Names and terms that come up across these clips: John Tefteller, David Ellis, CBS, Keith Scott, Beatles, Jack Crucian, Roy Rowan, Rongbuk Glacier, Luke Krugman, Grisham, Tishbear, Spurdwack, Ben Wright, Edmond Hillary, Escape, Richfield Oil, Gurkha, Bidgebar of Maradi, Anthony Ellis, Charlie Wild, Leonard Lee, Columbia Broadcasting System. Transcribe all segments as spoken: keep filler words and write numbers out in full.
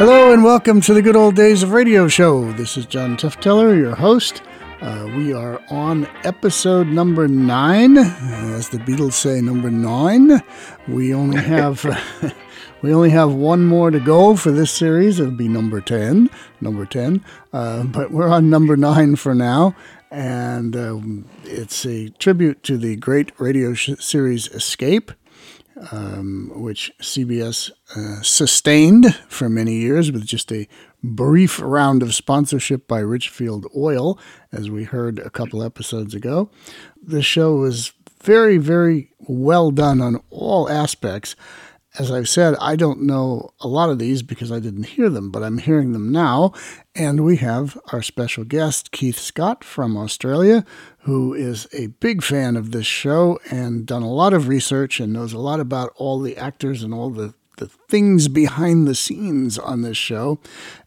Hello and welcome to the Good Old Days of Radio Show. This is John Tefteller, your host. Uh, we are on episode number nine. As the Beatles say, number nine. We only have we only have one more to go for this series. It'll be number ten. Number ten. Uh, but we're on number nine for now. And um, it's a tribute to the great radio sh- series Escape, um, which C B S uh, sustained for many years with just a brief round of sponsorship by Richfield Oil, as we heard a couple episodes ago. The show was very, very well done on all aspects. As I've said, I don't know a lot of these because I didn't hear them, but I'm hearing them now. And we have our special guest, Keith Scott from Australia, who is a big fan of this show and done a lot of research and knows a lot about all the actors and all the, the things behind the scenes on this show.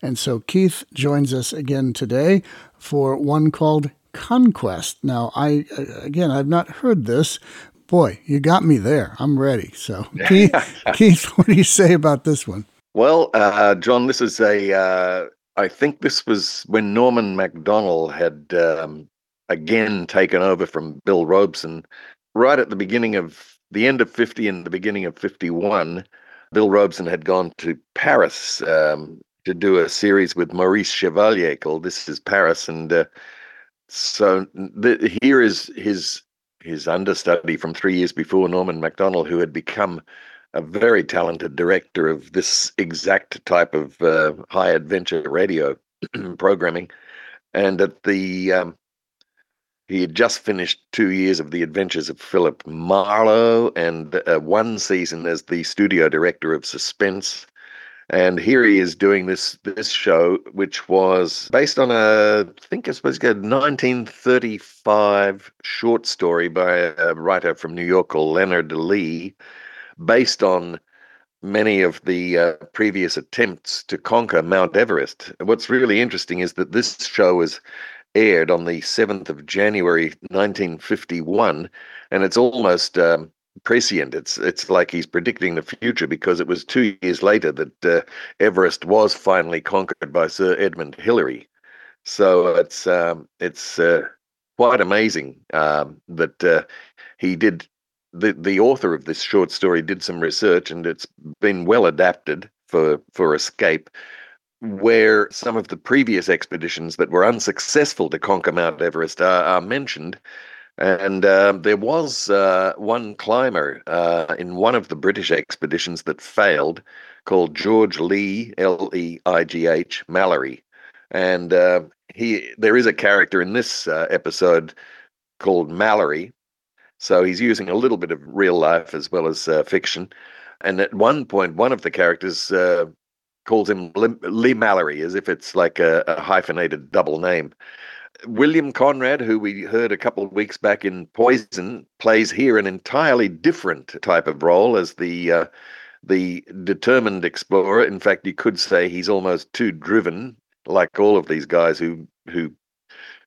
And so Keith joins us again today for one called Conquest. Now, I again, I've not heard this. Boy, you got me there. I'm ready. So, Keith, Keith, what do you say about this one? Well, uh, John, this is a, uh, I think this was when Norman MacDonald had um, again taken over from Bill Robson. Right at the beginning of, the end of fifty and the beginning of fifty-one, Bill Robson had gone to Paris um, to do a series with Maurice Chevalier called This Is Paris. And uh, so th- here is his... his understudy from three years before, Norman MacDonald, who had become a very talented director of this exact type of uh, high adventure radio programming. And at the um, he had just finished two years of The Adventures of Philip Marlowe and uh, one season as the studio director of Suspense. And here he is doing this this show, which was based on a, I think it's supposed to go nineteen thirty-five short story by a writer from New York called Leonard Lee, based on many of the uh, previous attempts to conquer Mount Everest. What's really interesting is that this show was aired on the seventh of January nineteen fifty-one, and it's almost... Um, prescient. It's it's like he's predicting the future, because it was two years later that uh, Everest was finally conquered by Sir Edmund Hillary. So it's um, it's uh, quite amazing um, that uh, he did. The, the author of this short story did some research, and it's been well adapted for for Escape, where some of the previous expeditions that were unsuccessful to conquer Mount Everest are, are mentioned. And uh, there was uh, one climber uh, in one of the British expeditions that failed, called George Leigh, L E I G H, Mallory. And uh, he there is a character in this uh, episode called Mallory. So he's using a little bit of real life as well as uh, fiction. And at one point, one of the characters uh, calls him Lee Mallory, as if it's like a, a hyphenated double name. William Conrad, who we heard a couple of weeks back in Poison, plays here an entirely different type of role as the uh, the determined explorer. In fact, you could say he's almost too driven, like all of these guys who who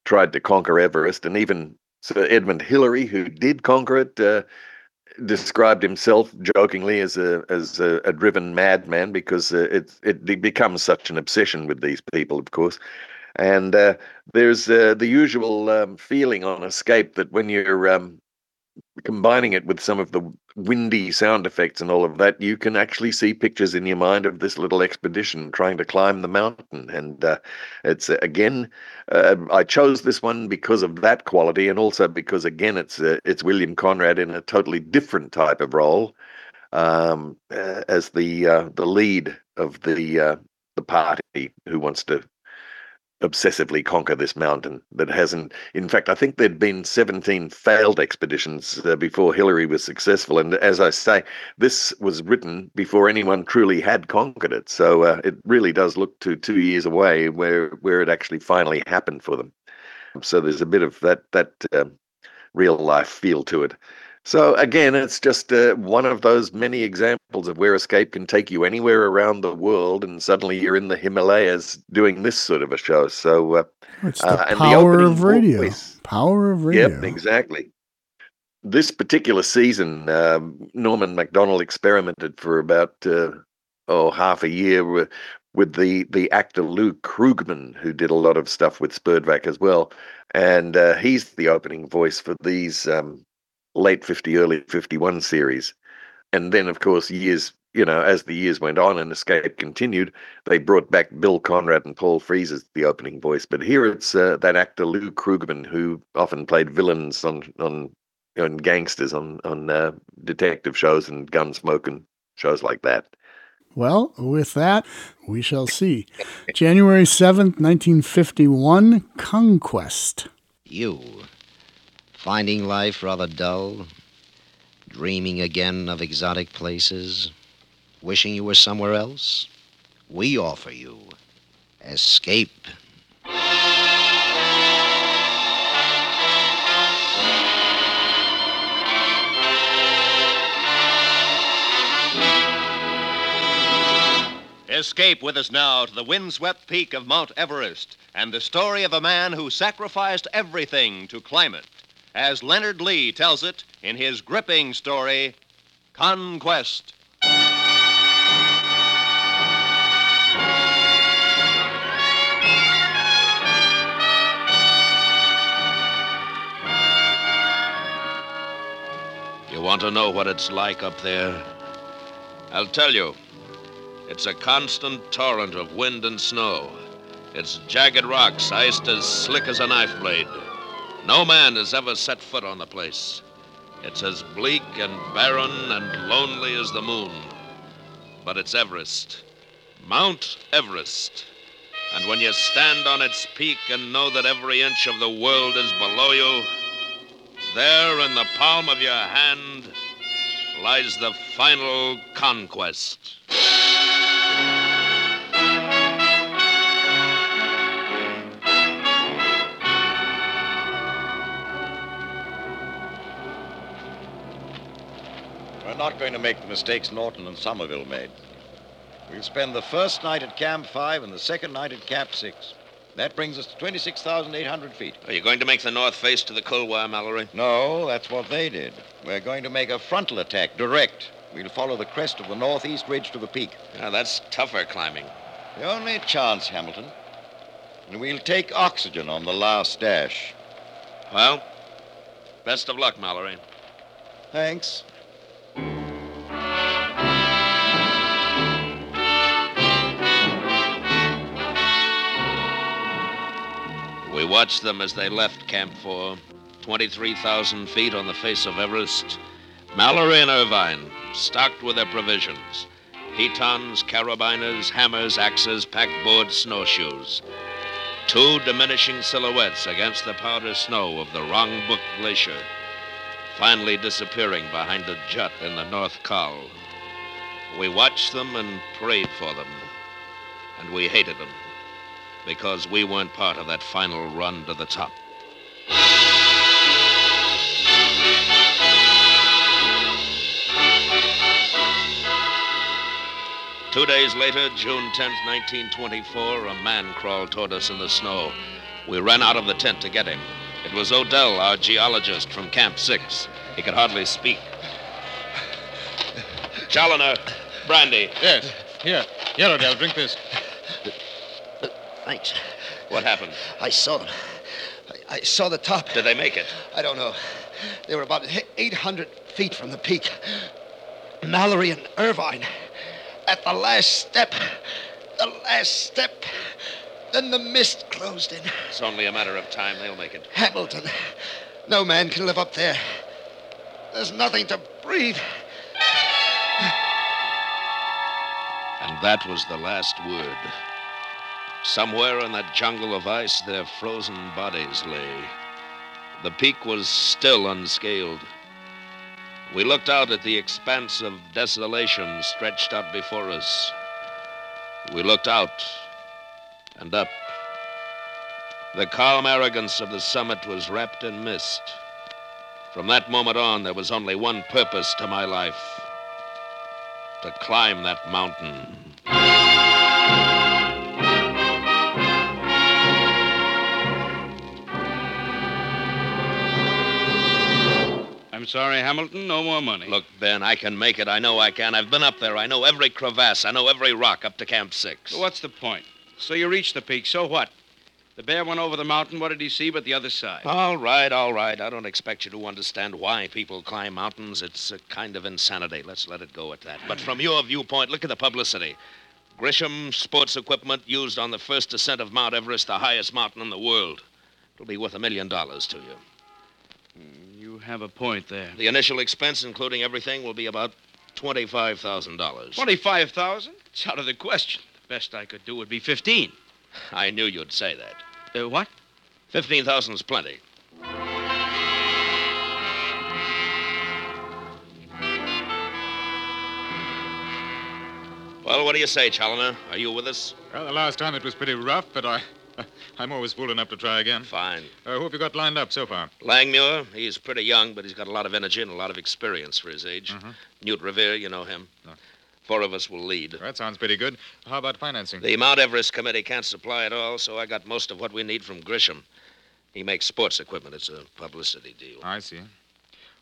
tried to conquer Everest. And even Sir Edmund Hillary, who did conquer it, uh, described himself jokingly as a as a, a driven madman, because uh, it, it becomes such an obsession with these people, of course. And uh, there's uh, the usual um, feeling on Escape that when you're um, combining it with some of the windy sound effects and all of that, you can actually see pictures in your mind of this little expedition trying to climb the mountain. And uh, it's, uh, again, uh, I chose this one because of that quality, and also because, again, it's uh, it's William Conrad in a totally different type of role um, uh, as the uh, the lead of the uh, the party who wants to obsessively conquer this mountain that hasn't. In fact, I think there'd been seventeen failed expeditions uh, before Hillary was successful. And as I say, this was written before anyone truly had conquered it. So uh, it really does look to two years away where where it actually finally happened for them. So there's a bit of that that uh, real life feel to it. So again, it's just uh, one of those many examples of where Escape can take you anywhere around the world, and suddenly you're in the Himalayas doing this sort of a show. So uh, it's the, uh, power, and the of radio. power of radio. Yep, exactly. This particular season, uh, Norman MacDonald experimented for about uh, oh half a year with, with the the actor Luke Krugman, who did a lot of stuff with Spurdwack as well. And uh, he's the opening voice for these um, late fifty, early fifty-one series. And then, of course, years, you know, as the years went on and Escape continued, they brought back Bill Conrad and Paul Freese as the opening voice. But here it's uh, that actor Luke Krugman, who often played villains on on, on gangsters on, on uh, detective shows and Gunsmoke and shows like that. Well, with that, we shall see. January seventh, nineteen fifty-one, Conquest. You, finding life rather dull, dreaming again of exotic places, wishing you were somewhere else, we offer you Escape. Escape with us now to the windswept peak of Mount Everest and the story of a man who sacrificed everything to climb it, as Leonard Lee tells it in his gripping story, Conquest. You want to know what it's like up there? I'll tell you. It's a constant torrent of wind and snow. It's jagged rocks, iced as slick as a knife blade. No man has ever set foot on the place. It's as bleak and barren and lonely as the moon. But it's Everest. Mount Everest. And when you stand on its peak and know that every inch of the world is below you, there in the palm of your hand lies the final conquest. We're not going to make the mistakes Norton and Somerville made. We'll spend the first night at Camp five and the second night at Camp six. That brings us to twenty-six thousand eight hundred feet. Are you going to make the north face to the Kulwa, Mallory? No, that's what they did. We're going to make a frontal attack, direct. We'll follow the crest of the northeast ridge to the peak. Now, that's tougher climbing. The only chance, Hamilton. And we'll take oxygen on the last dash. Well, best of luck, Mallory. Thanks. We watched them as they left Camp four, twenty-three thousand feet on the face of Everest. Mallory and Irvine, stocked with their provisions. Pitons, carabiners, hammers, axes, packboards, snowshoes. Two diminishing silhouettes against the powder snow of the Rongbuk Glacier, finally disappearing behind a jut in the North Col. We watched them and prayed for them, and we hated them, because we weren't part of that final run to the top. Two days later, June tenth, nineteen twenty-four, a man crawled toward us in the snow. We ran out of the tent to get him. It was Odell, our geologist from Camp six. He could hardly speak. Challoner, brandy. Yes, here. Here, Odell, drink this. Thanks. What happened? I saw them. I, I saw the top. Did they make it? I don't know. They were about eight hundred feet from the peak. Mallory and Irvine. At the last step. The last step. Then the mist closed in. It's only a matter of time. They'll make it. Hamilton. No man can live up there. There's nothing to breathe. And that was the last word. Somewhere in that jungle of ice, their frozen bodies lay. The peak was still unscaled. We looked out at the expanse of desolation stretched out before us. We looked out and up. The calm arrogance of the summit was wrapped in mist. From that moment on, there was only one purpose to my life: to climb that mountain. I'm sorry, Hamilton, no more money. Look, Ben, I can make it. I know I can. I've been up there. I know every crevasse. I know every rock up to Camp Six. So what's the point? So you reached the peak. So what? The bear went over the mountain. What did he see but the other side? All right, all right. I don't expect you to understand why people climb mountains. It's a kind of insanity. Let's let it go at that. But from your viewpoint, look at the publicity. Grisham sports equipment used on the first ascent of Mount Everest, the highest mountain in the world. It'll be worth a million dollars to you. You have a point there. The initial expense, including everything, will be about twenty-five thousand dollars. twenty-five thousand dollars? It's out of the question. The best I could do would be fifteen thousand dollars. I knew you'd say that. Uh, what? fifteen thousand is plenty. Well, what do you say, Chaloner? Are you with us? Well, the last time it was pretty rough, but I, I'm always fool enough to try again. Fine. Uh, who have you got lined up so far? Langmuir. He's pretty young, but he's got a lot of energy and a lot of experience for his age. Mm-hmm. Newt Revere, you know him. Oh. Four of us will lead. Well, that sounds pretty good. How about financing? The Mount Everest Committee can't supply it all, so I got most of what we need from Grisham. He makes sports equipment. It's a publicity deal. I see.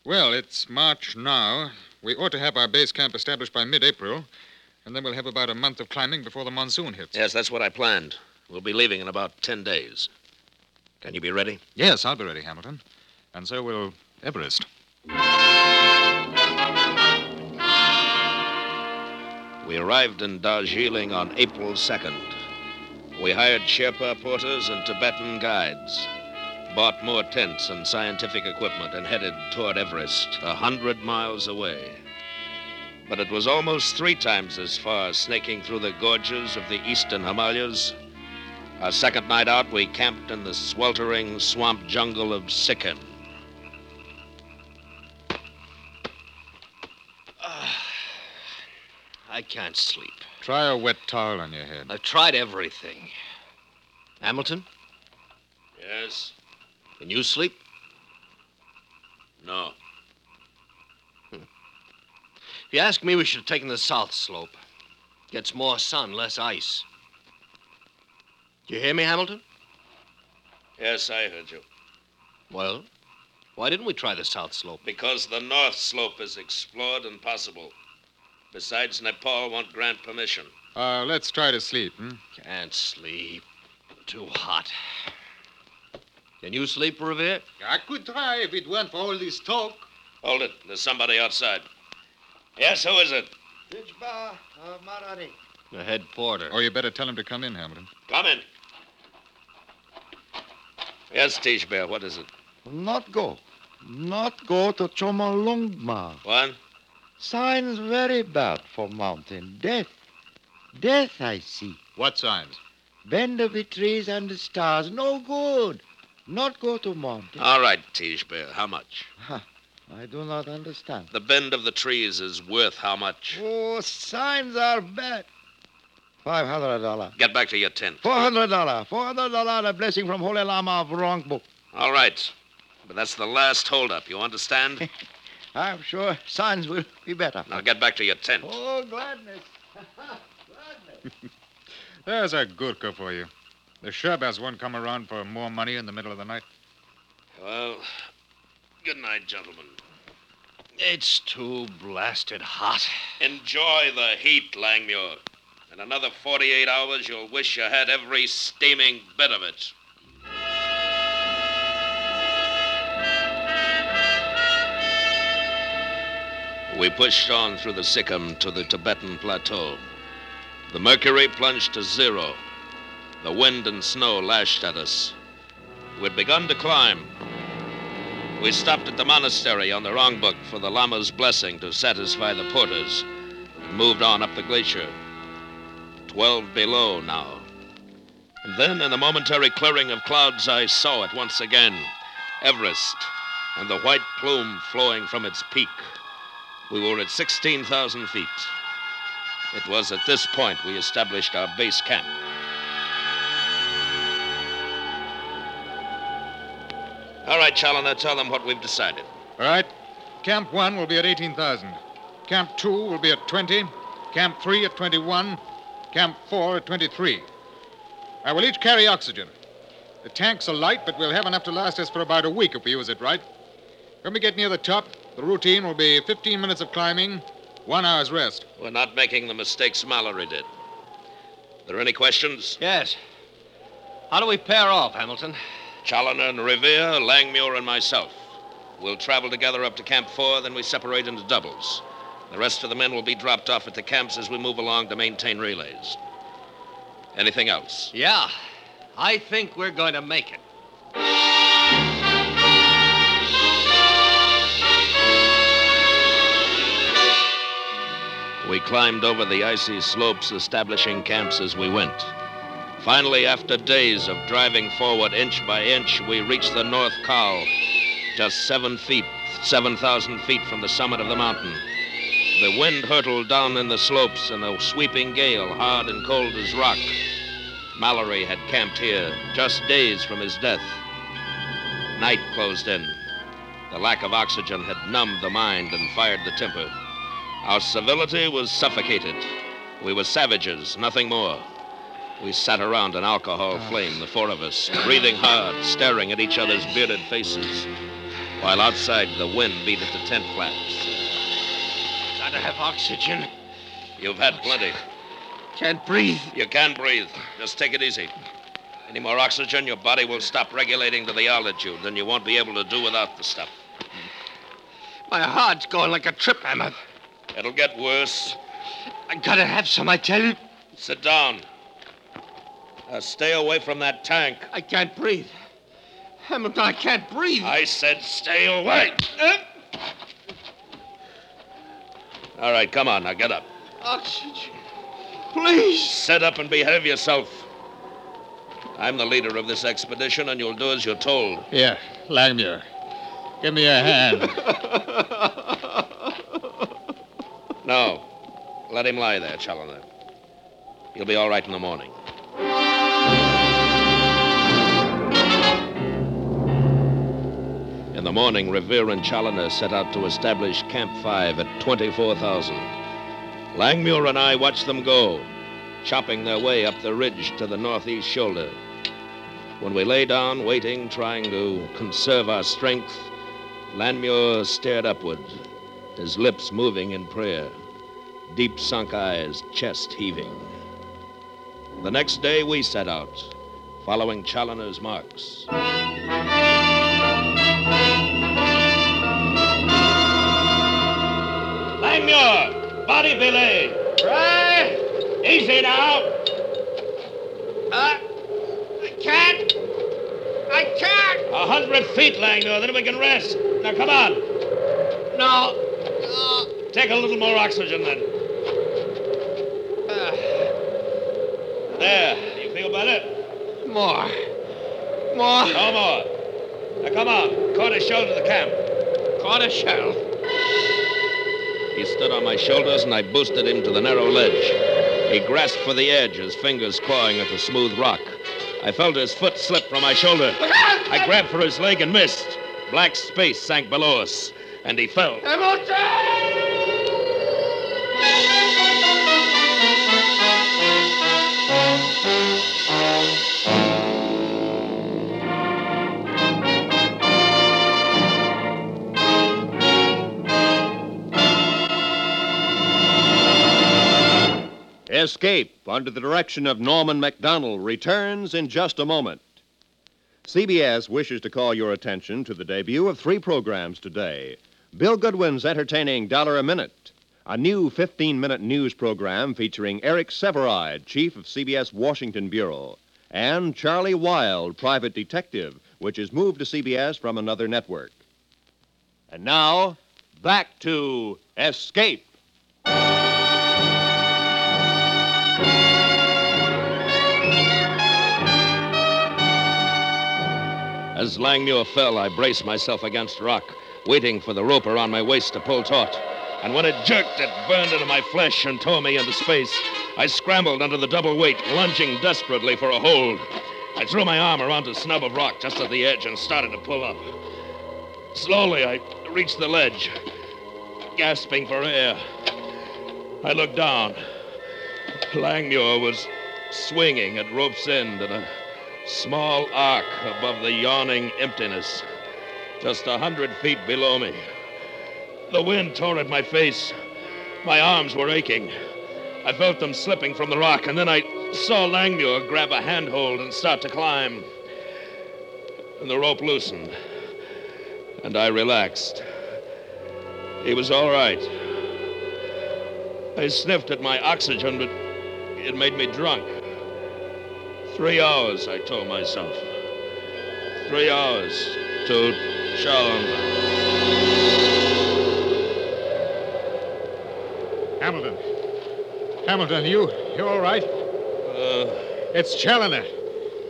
Well, it's March now. We ought to have our base camp established by mid-April, and then we'll have about a month of climbing before the monsoon hits. Yes, that's what I planned. We'll be leaving in about ten days. Can you be ready? Yes, I'll be ready, Hamilton. And so will Everest. We arrived in Darjeeling on April second. We hired Sherpa porters and Tibetan guides, bought more tents and scientific equipment, and headed toward Everest, a hundred miles away. But it was almost three times as far, snaking through the gorges of the eastern Himalayas. Our second night out, we camped in the sweltering swamp jungle of Sikkim. I can't sleep. Try a wet towel on your head. I've tried everything. Hamilton? Yes? Can you sleep? No. Hmm. If you ask me, we should have taken the south slope. Gets more sun, less ice. Do you hear me, Hamilton? Yes, I heard you. Well, why didn't we try the south slope? Because the north slope is explored and possible. Besides, Nepal won't grant permission. Uh, let's try to sleep, hmm? Can't sleep. Too hot. Can you sleep, Revere? I could try if it weren't for all this talk. Hold it. There's somebody outside. Yes, who is it? Bidgebar of Maradi. The head porter. Oh, you better tell him to come in, Hamilton. Come in. Yes, Tishbear, what is it? Not go. Not go to Chomalungma. What? Signs very bad for mountain. Death. Death, I see. What signs? Bend of the trees and the stars. No good. Not go to mountain. All right, Tishbear. How much? Huh. I do not understand. The bend of the trees is worth how much? Oh, signs are bad. Five hundred dollars. Get back to your tent. Four hundred dollars. Four hundred dollars, a blessing from Holy Lama of Rongbuk. All right. But that's the last holdup. You understand? I'm sure signs will be better. Now get back to your tent. Oh, gladness. Gladness. There's a gurkha for you. The Sherpas won't come around for more money in the middle of the night. Well, good night, gentlemen. It's too blasted hot. Enjoy the heat, Langmuir. In another forty-eight hours, you'll wish you had every steaming bit of it. We pushed on through the Sikkim to the Tibetan plateau. The mercury plunged to zero. The wind and snow lashed at us. We'd begun to climb. We stopped at the monastery on the Rongbuk for the Lama's blessing to satisfy the porters and moved on up the glacier. Twelve below now. And then, in the momentary clearing of clouds, I saw it once again. Everest and the white plume flowing from its peak. We were at sixteen thousand feet. It was at this point we established our base camp. All right, Chaloner, tell them what we've decided. All right. Camp one will be at eighteen thousand. Camp two will be at twenty. Camp three at twenty-one. Camp four at twenty-three. I will each carry oxygen. The tanks are light, but we'll have enough to last us for about a week if we use it right. When we get near the top, The routine will be fifteen minutes of climbing, one hour's rest. We're not making the mistakes Mallory did. Are there any questions? Yes. How do we pair off, Hamilton? Chaloner and Revere, Langmuir and myself. We'll travel together up to Camp four, then we separate into doubles. The rest of the men will be dropped off at the camps as we move along to maintain relays. Anything else? Yeah. I think we're going to make it. We climbed over the icy slopes, establishing camps as we went. Finally, after days of driving forward inch by inch, we reached the North Col, just seven feet, seven thousand feet from the summit of the mountain. The wind hurtled down in the slopes in a sweeping gale, hard and cold as rock. Mallory had camped here, just days from his death. Night closed in. The lack of oxygen had numbed the mind and fired the temper. Our civility was suffocated. We were savages, nothing more. We sat around an alcohol flame, the four of us, breathing hard, staring at each other's bearded faces, while outside the wind beat at the tent flaps. Gotta have oxygen. You've had plenty. Can't breathe. You can breathe. Just take it easy. Any more oxygen, your body will stop regulating to the altitude, then you won't be able to do without the stuff. My heart's going like a trip hammer. It'll get worse. I gotta have some, I tell you. Sit down. Now stay away from that tank. I can't breathe. Hamilton, I can't breathe. I said stay away. Uh. All right, come on, now get up. Oxygen. Please. Sit up and behave yourself. I'm the leader of this expedition, and you'll do as you're told. Here, Langmuir. Give me a hand. No. Let him lie there, Chaloner. He'll be all right in the morning. In the morning, Revere and Chaloner set out to establish Camp five at twenty-four thousand. Langmuir and I watched them go, chopping their way up the ridge to the northeast shoulder. When we lay down, waiting, trying to conserve our strength, Langmuir stared upward, his lips moving in prayer, deep sunk eyes, chest heaving. The next day we set out, following Chaloner's marks. Langmuir, body belay. Right. Easy now. Uh, I can't. I can't. A hundred feet, Langmuir, then we can rest. Now, come on. No. Uh, Take a little more oxygen, then. Uh, there. Do you feel better? More. More. No more. Now, come on. Quarter shell to the camp. Quarter shell. He stood on my shoulders, and I boosted him to the narrow ledge. He grasped for the edge, his fingers clawing at the smooth rock. I felt his foot slip from my shoulder. I grabbed for his leg and missed. Black space sank below us. And he fell. Hamilton! Escape, under the direction of Norman MacDonald, returns in just a moment. C B S wishes to call your attention to the debut of three programs today. Bill Goodwin's entertaining Dollar a Minute, a new fifteen-minute news program featuring Eric Severide, chief of C B S Washington Bureau, and Charlie Wild, private detective, which is moved to C B S from another network. And now, back to Escape. As Langmuir fell, I braced myself against rock, waiting for the rope around my waist to pull taut. And when it jerked, it burned into my flesh and tore me into space. I scrambled under the double weight, lunging desperately for a hold. I threw my arm around a snub of rock just at the edge and started to pull up. Slowly, I reached the ledge, gasping for air. I looked down. Langmuir was swinging at rope's end in a small arc above the yawning emptiness. Just a hundred feet below me. The wind tore at my face. My arms were aching. I felt them slipping from the rock, and then I saw Langmuir grab a handhold and start to climb. And the rope loosened, and I relaxed. He was all right. I sniffed at my oxygen, but it made me drunk. Three hours, I told myself. Three hours to Chaloner. Hamilton. Hamilton, you, you all right? Uh, it's Chaloner.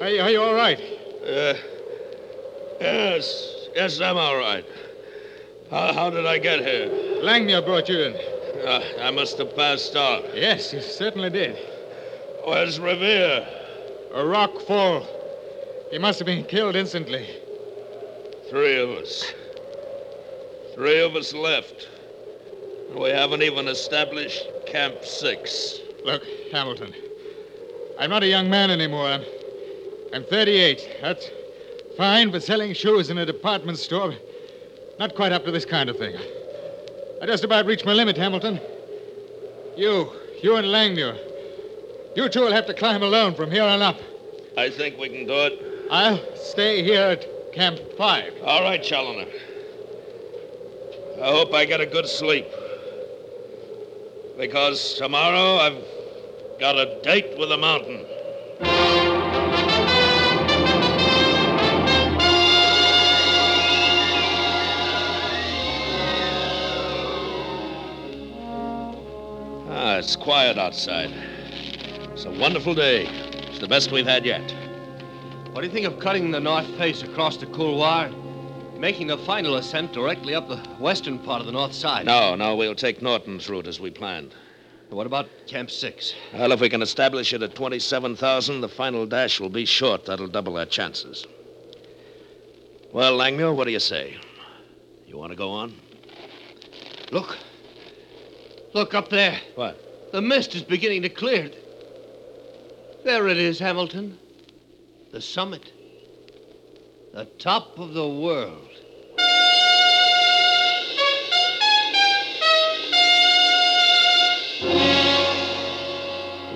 Are you, are you all right? Uh, yes, yes, I'm all right. How, how did I get here? Langmuir brought you in. Uh, I must have passed out. Yes, you certainly did. Where's Revere? A rock fall. He must have been killed instantly. Three of us. Three of us left. We haven't even established Camp Six. Look, Hamilton, I'm not a young man anymore. I'm, I'm thirty-eight. That's fine for selling shoes in a department store. Not quite up to this kind of thing. I just about reached my limit, Hamilton. You, you and Langmuir, you two will have to climb alone from here on up. I think we can do it. I'll stay here at Camp Five. All right, Chaloner. I hope I get a good sleep. Because tomorrow I've got a date with the mountain. Ah, it's quiet outside. It's a wonderful day. It's the best we've had yet. What do you think of cutting the north face across the couloir, making the final ascent directly up the western part of the north side? No, no, we'll take Norton's route as we planned. What about Camp Six? Well, if we can establish it at twenty-seven thousand, the final dash will be short. That'll double our chances. Well, Langmuir, what do you say? You want to go on? Look. Look up there. What? The mist is beginning to clear. There it is, Hamilton. The summit. The top of the world.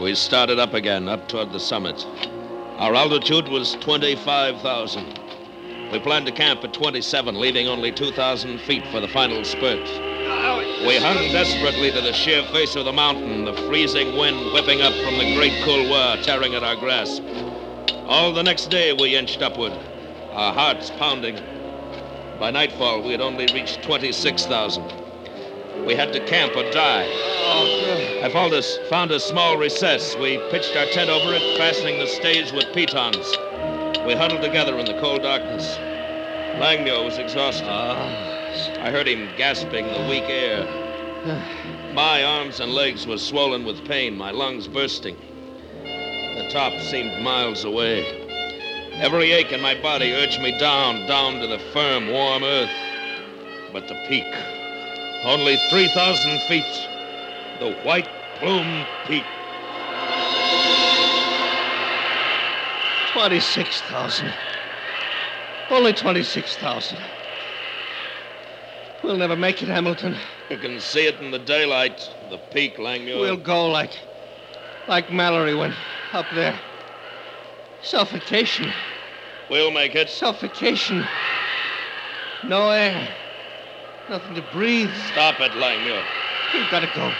We started up again, up toward the summit. Our altitude was twenty-five thousand. We planned to camp at twenty-seven, leaving only two thousand feet for the final spurt. We hung desperately to the sheer face of the mountain, the freezing wind whipping up from the great couloir, tearing at our grasp. All the next day we inched upward, our hearts pounding. By nightfall, we had only reached twenty-six thousand. We had to camp or die. Oh, I found us, found a small recess. We pitched our tent over it, fastening the stage with pitons. We huddled together in the cold darkness. Langmuir was exhausted. Oh. I heard him gasping the weak air. My arms and legs were swollen with pain, my lungs bursting. The top seemed miles away. Every ache in my body urged me down, down to the firm, warm earth. But the peak, only three thousand feet, the White Plume Peak. twenty-six thousand. Only twenty-six thousand. We'll never make it, Hamilton. You can see it in the daylight, the peak, Langmuir. We'll go like, like Mallory went up there. Suffocation. We'll make it. Suffocation. No air. Nothing to breathe. Stop it, Langmuir. We've got to go.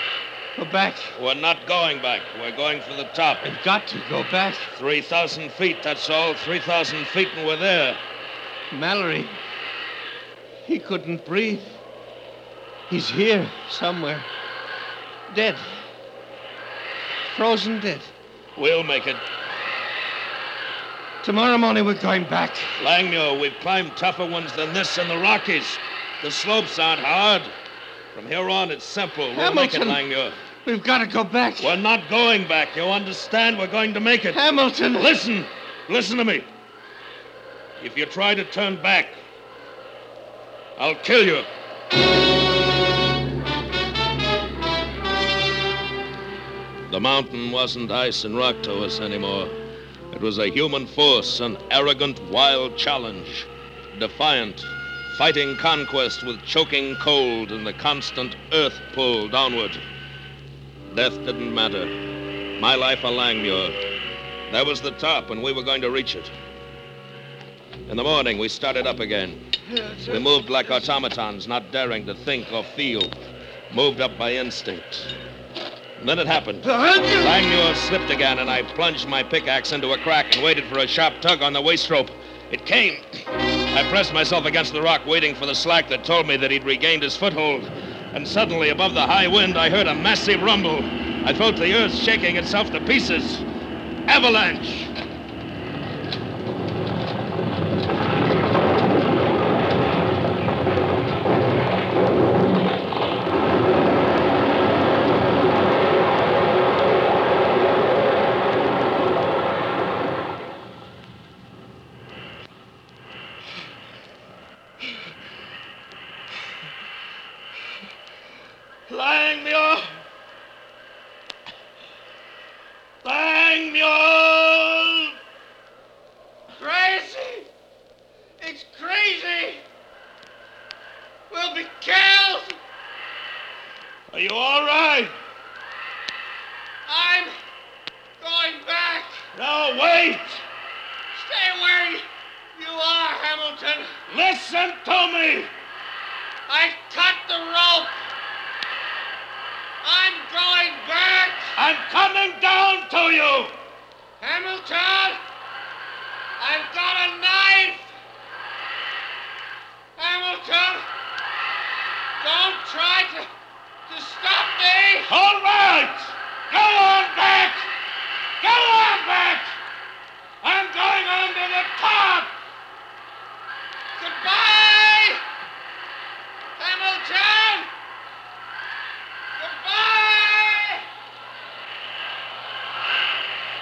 Go back. We're not going back. We're going for the top. We've got to go back. three thousand feet, that's all. three thousand feet and we're there. Mallory. He couldn't breathe. He's here somewhere. Dead. Frozen dead. We'll make it. Tomorrow morning, we're going back. Langmuir, we've climbed tougher ones than this in the Rockies. The slopes aren't hard. From here on, it's simple. We'll Hamilton, make it, Langmuir. We've got to go back. We're not going back. You understand? We're going to make it. Hamilton! Listen. Listen to me. If you try to turn back, I'll kill you. The mountain wasn't ice and rock to us anymore. It was a human force, an arrogant, wild challenge, defiant, fighting conquest with choking cold and the constant earth pull downward. Death didn't matter. My life a Langmuir. There was the top, and we were going to reach it. In the morning, we started up again. We moved like automatons, not daring to think or feel, moved up by instinct. And then it happened. Langmuir slipped again, and I plunged my pickaxe into a crack and waited for a sharp tug on the waist rope. It came. I pressed myself against the rock, waiting for the slack that told me that he'd regained his foothold. And suddenly, above the high wind, I heard a massive rumble. I felt the earth shaking itself to pieces. Avalanche!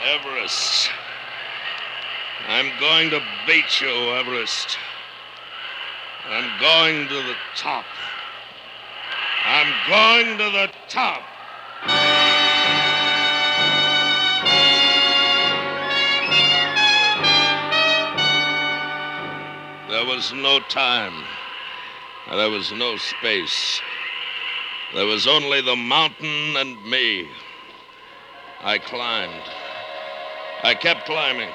Everest. I'm going to beat you, Everest. I'm going to the top. I'm going to the top. There was no time. There was no space. There was only the mountain and me. I climbed. I kept climbing.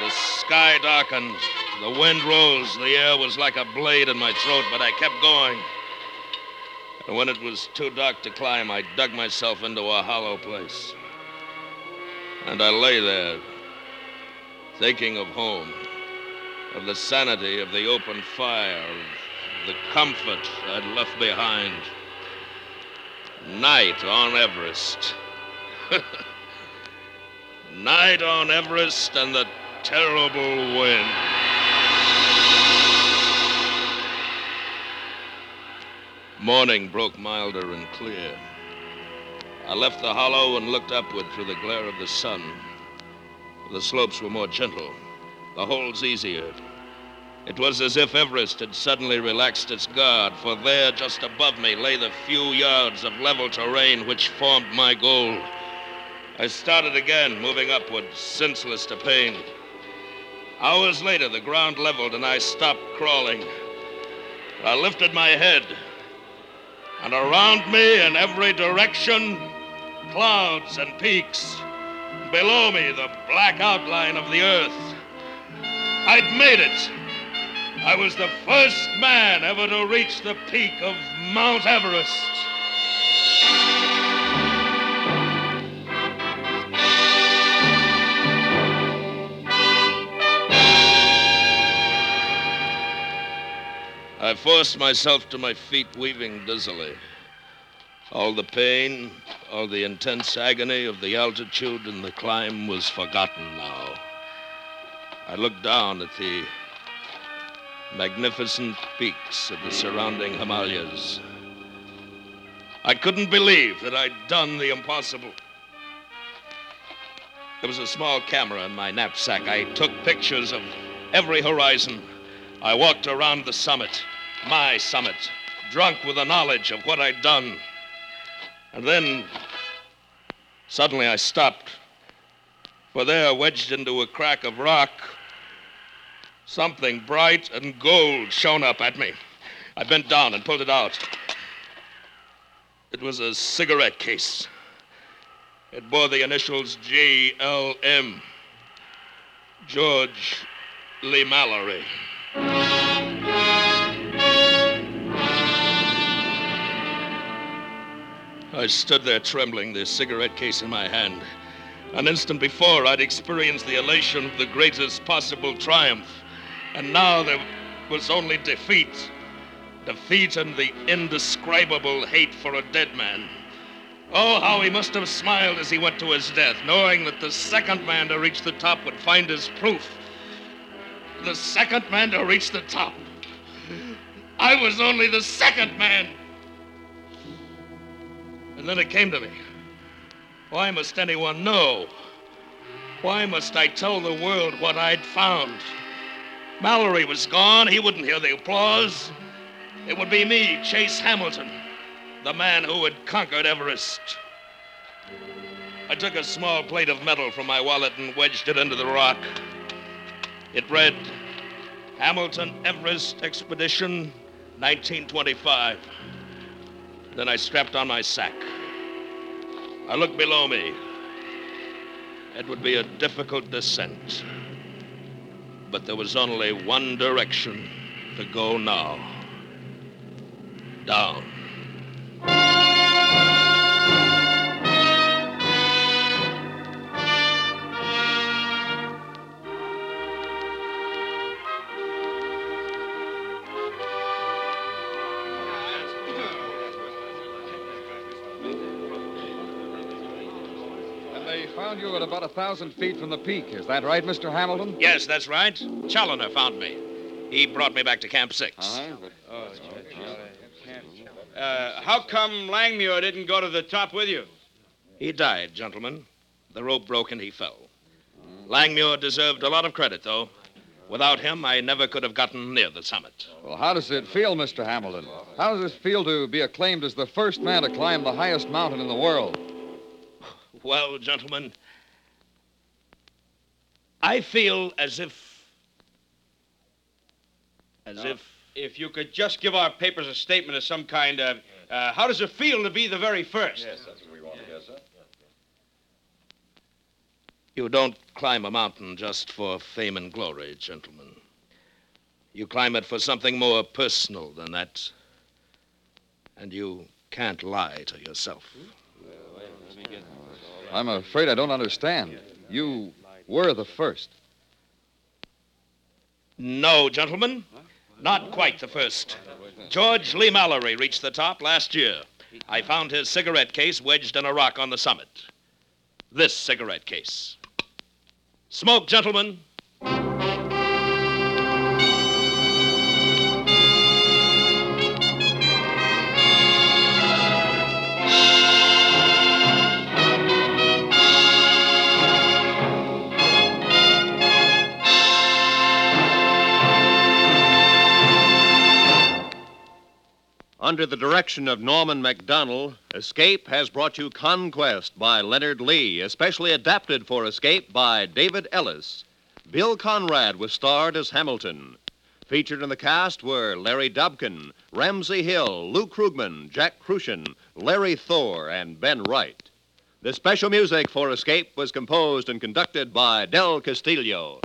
The sky darkened. The wind rose. The air was like a blade in my throat, but I kept going. And when it was too dark to climb, I dug myself into a hollow place. And I lay there, thinking of home, of the sanity of the open fire, of the comfort I'd left behind. Night on Everest. Night on Everest and the terrible wind. Morning broke milder and clear. I left the hollow and looked upward through the glare of the sun. The slopes were more gentle, the holds easier. It was as if Everest had suddenly relaxed its guard, for there, just above me, lay the few yards of level terrain which formed my goal. I started again, moving upward, senseless to pain. Hours later, the ground leveled and I stopped crawling. I lifted my head, and around me in every direction, clouds and peaks. Below me, the black outline of the earth. I'd made it. I was the first man ever to reach the peak of Mount Everest. I forced myself to my feet, weaving dizzily. All the pain, all the intense agony of the altitude and the climb was forgotten now. I looked down at the magnificent peaks of the surrounding Himalayas. I couldn't believe that I'd done the impossible. There was a small camera in my knapsack. I took pictures of every horizon. I walked around the summit. My summit, drunk with the knowledge of what I'd done. And then, suddenly I stopped, for there, wedged into a crack of rock, Something bright and gold shone up at me. I bent down and pulled it out. It was a cigarette case. It bore the initials J L M. George Leigh Mallory. I stood there trembling, the cigarette case in my hand. An instant before, I'd experienced the elation of the greatest possible triumph. And now there was only defeat. Defeat and the indescribable hate for a dead man. Oh, how he must have smiled as he went to his death, knowing that the second man to reach the top would find his proof. The second man to reach the top. I was only the second man. And then it came to me. Why must anyone know? Why must I tell the world what I'd found? Mallory was gone. He wouldn't hear the applause. It would be me, Chase Hamilton, the man who had conquered Everest. I took a small plate of metal from my wallet and wedged it into the rock. It read, Hamilton Everest Expedition, nineteen twenty-five. Then I strapped on my sack. I looked below me. It would be a difficult descent. But there was only one direction to go now. Down. You at about a thousand feet from the peak. Is that right, Mister Hamilton? Yes, that's right. Challoner found me. He brought me back to Camp Six. Uh-huh. Oh, uh, how come Langmuir didn't go to the top with you? He died, gentlemen. The rope broke and he fell. Langmuir deserved a lot of credit, though. Without him, I never could have gotten near the summit. Well, how does it feel, Mister Hamilton? How does it feel to be acclaimed as the first man to climb the highest mountain in the world? Well, gentlemen, I feel as if... As now, if... If you could just give our papers a statement of some kind of... Uh, how does it feel to be the very first? Yes, that's what we want to hear, sir. You don't climb a mountain just for fame and glory, gentlemen. You climb it for something more personal than that. And you can't lie to yourself. I'm afraid I don't understand. You were the first. No, gentlemen. Not quite the first. George Leigh Mallory reached the top last year. I found his cigarette case wedged in a rock on the summit. This cigarette case. Smoke, gentlemen. Under the direction of Norman MacDonald, Escape has brought you Conquest by Leonard Lee, especially adapted for Escape by David Ellis. Bill Conrad was starred as Hamilton. Featured in the cast were Larry Dobkin, Ramsey Hill, Luke Krugman, Jack Crucian, Larry Thor, and Ben Wright. The special music for Escape was composed and conducted by Del Castillo.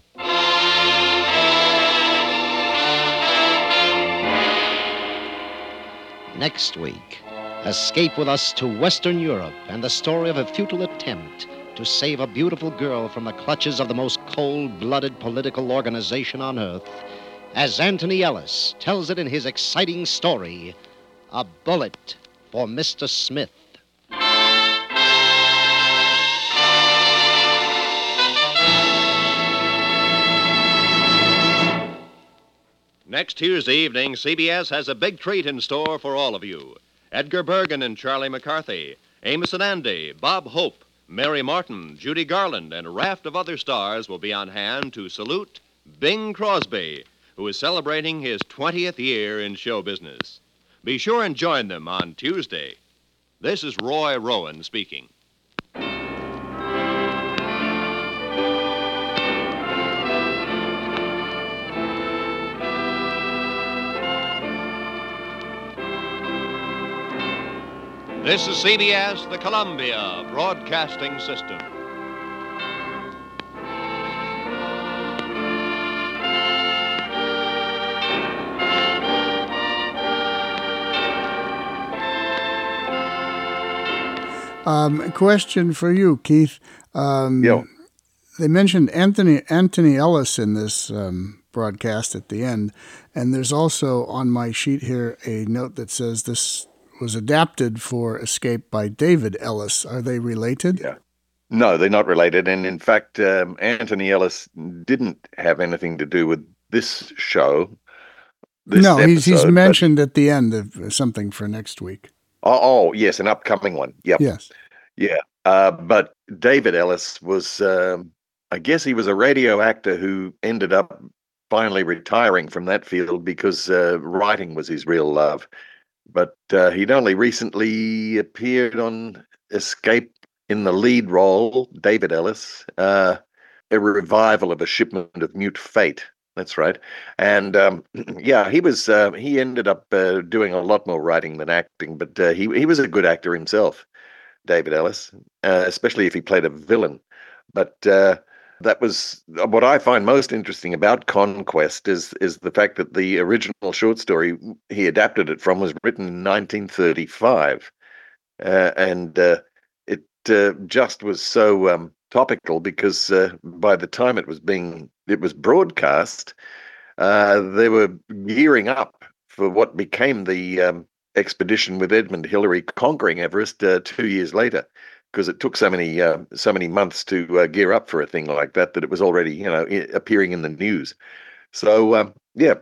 Next week, escape with us to Western Europe and the story of a futile attempt to save a beautiful girl from the clutches of the most cold-blooded political organization on earth, as Anthony Ellis tells it in his exciting story, A Bullet for Mister Smith. Next Tuesday evening, C B S has a big treat in store for all of you. Edgar Bergen and Charlie McCarthy, Amos and Andy, Bob Hope, Mary Martin, Judy Garland, and a raft of other stars will be on hand to salute Bing Crosby, who is celebrating his twentieth year in show business. Be sure and join them on Tuesday. This is Roy Rowan speaking. This is C B S, the Columbia Broadcasting System. Um, question for you, Keith. Um, Yo. They mentioned Anthony Anthony Ellis in this um, broadcast at the end, and there's also on my sheet here a note that says this was adapted for Escape by David Ellis. Are they related? Yeah. No, they're not related, and in fact, um, Anthony Ellis didn't have anything to do with this show. This no, episode, he's, he's mentioned but... at the end of something for next week. Oh, oh yes, an upcoming one. Yep. Yes. Yeah. Uh, but David Ellis was... Um, I guess he was a radio actor who ended up finally retiring from that field because uh, writing was his real love. But uh, he'd only recently appeared on Escape in the lead role, David Ellis, uh, a revival of A Shipment of Mute Fate. That's right. And um, yeah, he was. Uh, he ended up uh, doing a lot more writing than acting, but uh, he, he was a good actor himself, David Ellis, uh, especially if he played a villain. But... Uh, That was what I find most interesting about Conquest is is the fact that the original short story he adapted it from was written in nineteen thirty-five, uh, and uh, it uh, just was so um, topical because uh, by the time it was being it was broadcast, uh, they were gearing up for what became the um, expedition with Edmund Hillary conquering Everest uh, two years later. Because it took so many uh, so many months to uh, gear up for a thing like that, that it was already you know I- appearing in the news. So um, yeah,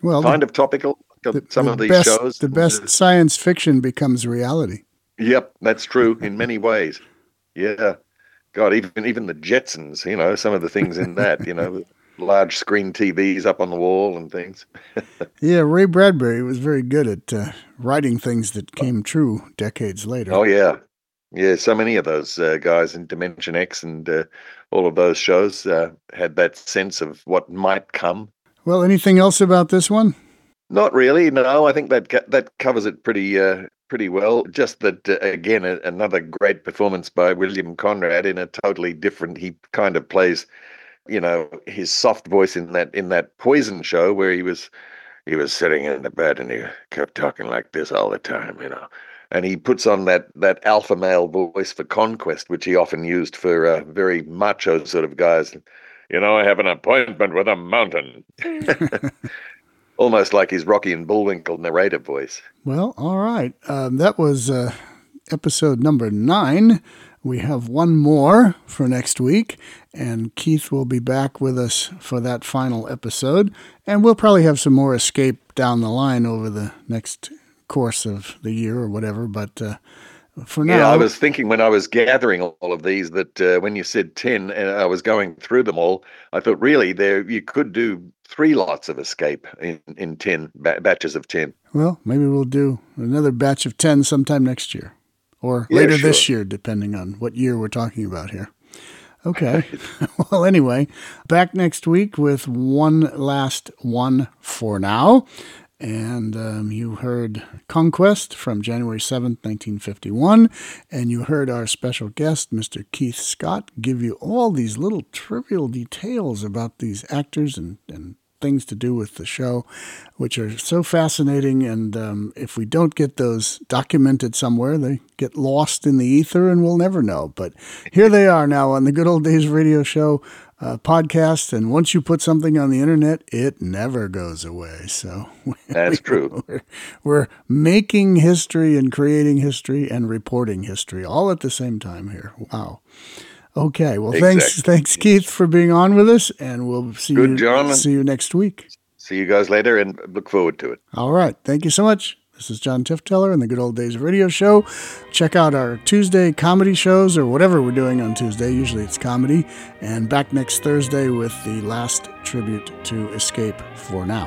well, kind the, of topical. The, some the of these best, shows, the best science fiction becomes reality. Yep, that's true in many ways. Yeah, God, even even the Jetsons. You know, some of the things in that. You know, large screen T Vs up on the wall and things. Yeah, Ray Bradbury was very good at uh, writing things that came true decades later. Oh yeah. Yeah, so many of those uh, guys in Dimension X and uh, all of those shows uh, had that sense of what might come. Well, anything else about this one? Not really. No, I think that that covers it pretty uh, pretty well. Just that uh, again, a, another great performance by William Conrad in a totally different. He kind of plays, you know, his soft voice in that in that Poison show where he was he was sitting in the bed and he kept talking like this all the time, you know. And he puts on that, that alpha male voice for Conquest, which he often used for uh, very macho sort of guys. You know, I have an appointment with a mountain. Almost like his Rocky and Bullwinkle narrator voice. Well, all right. Um, that was uh, episode number nine. We have one more for next week, and Keith will be back with us for that final episode. And we'll probably have some more Escape down the line over the next course of the year or whatever, but uh, for now... Yeah, I was thinking when I was gathering all of these that uh, when you said ten and I was going through them all, I thought really there you could do three lots of Escape in, in ten, b- batches of ten. Well, maybe we'll do another batch of ten sometime next year or yeah, later sure. This year, depending on what year we're talking about here. Okay. Well, anyway, back next week with one last one for now. And um, you heard Conquest from January seventh, nineteen fifty-one. And you heard our special guest, Mister Keith Scott, give you all these little trivial details about these actors and, and things to do with the show, which are so fascinating. And um, if we don't get those documented somewhere, they get lost in the ether and we'll never know. But here they are now on the Good Old Days Radio Show Uh, podcast, and once you put something on the internet, it never goes away. So that's we, true. We're, we're making history and creating history and reporting history all at the same time here. Wow. Okay. Well, exactly. thanks, thanks, Keith, for being on with us, and we'll see Good you. Gentlemen. See you next week. See you guys later, and look forward to it. All right. Thank you so much. This is John Tefteller and the Good Old Days Radio Show. Check out our Tuesday comedy shows or whatever we're doing on Tuesday. Usually it's comedy. And back next Thursday with the last tribute to Escape for now.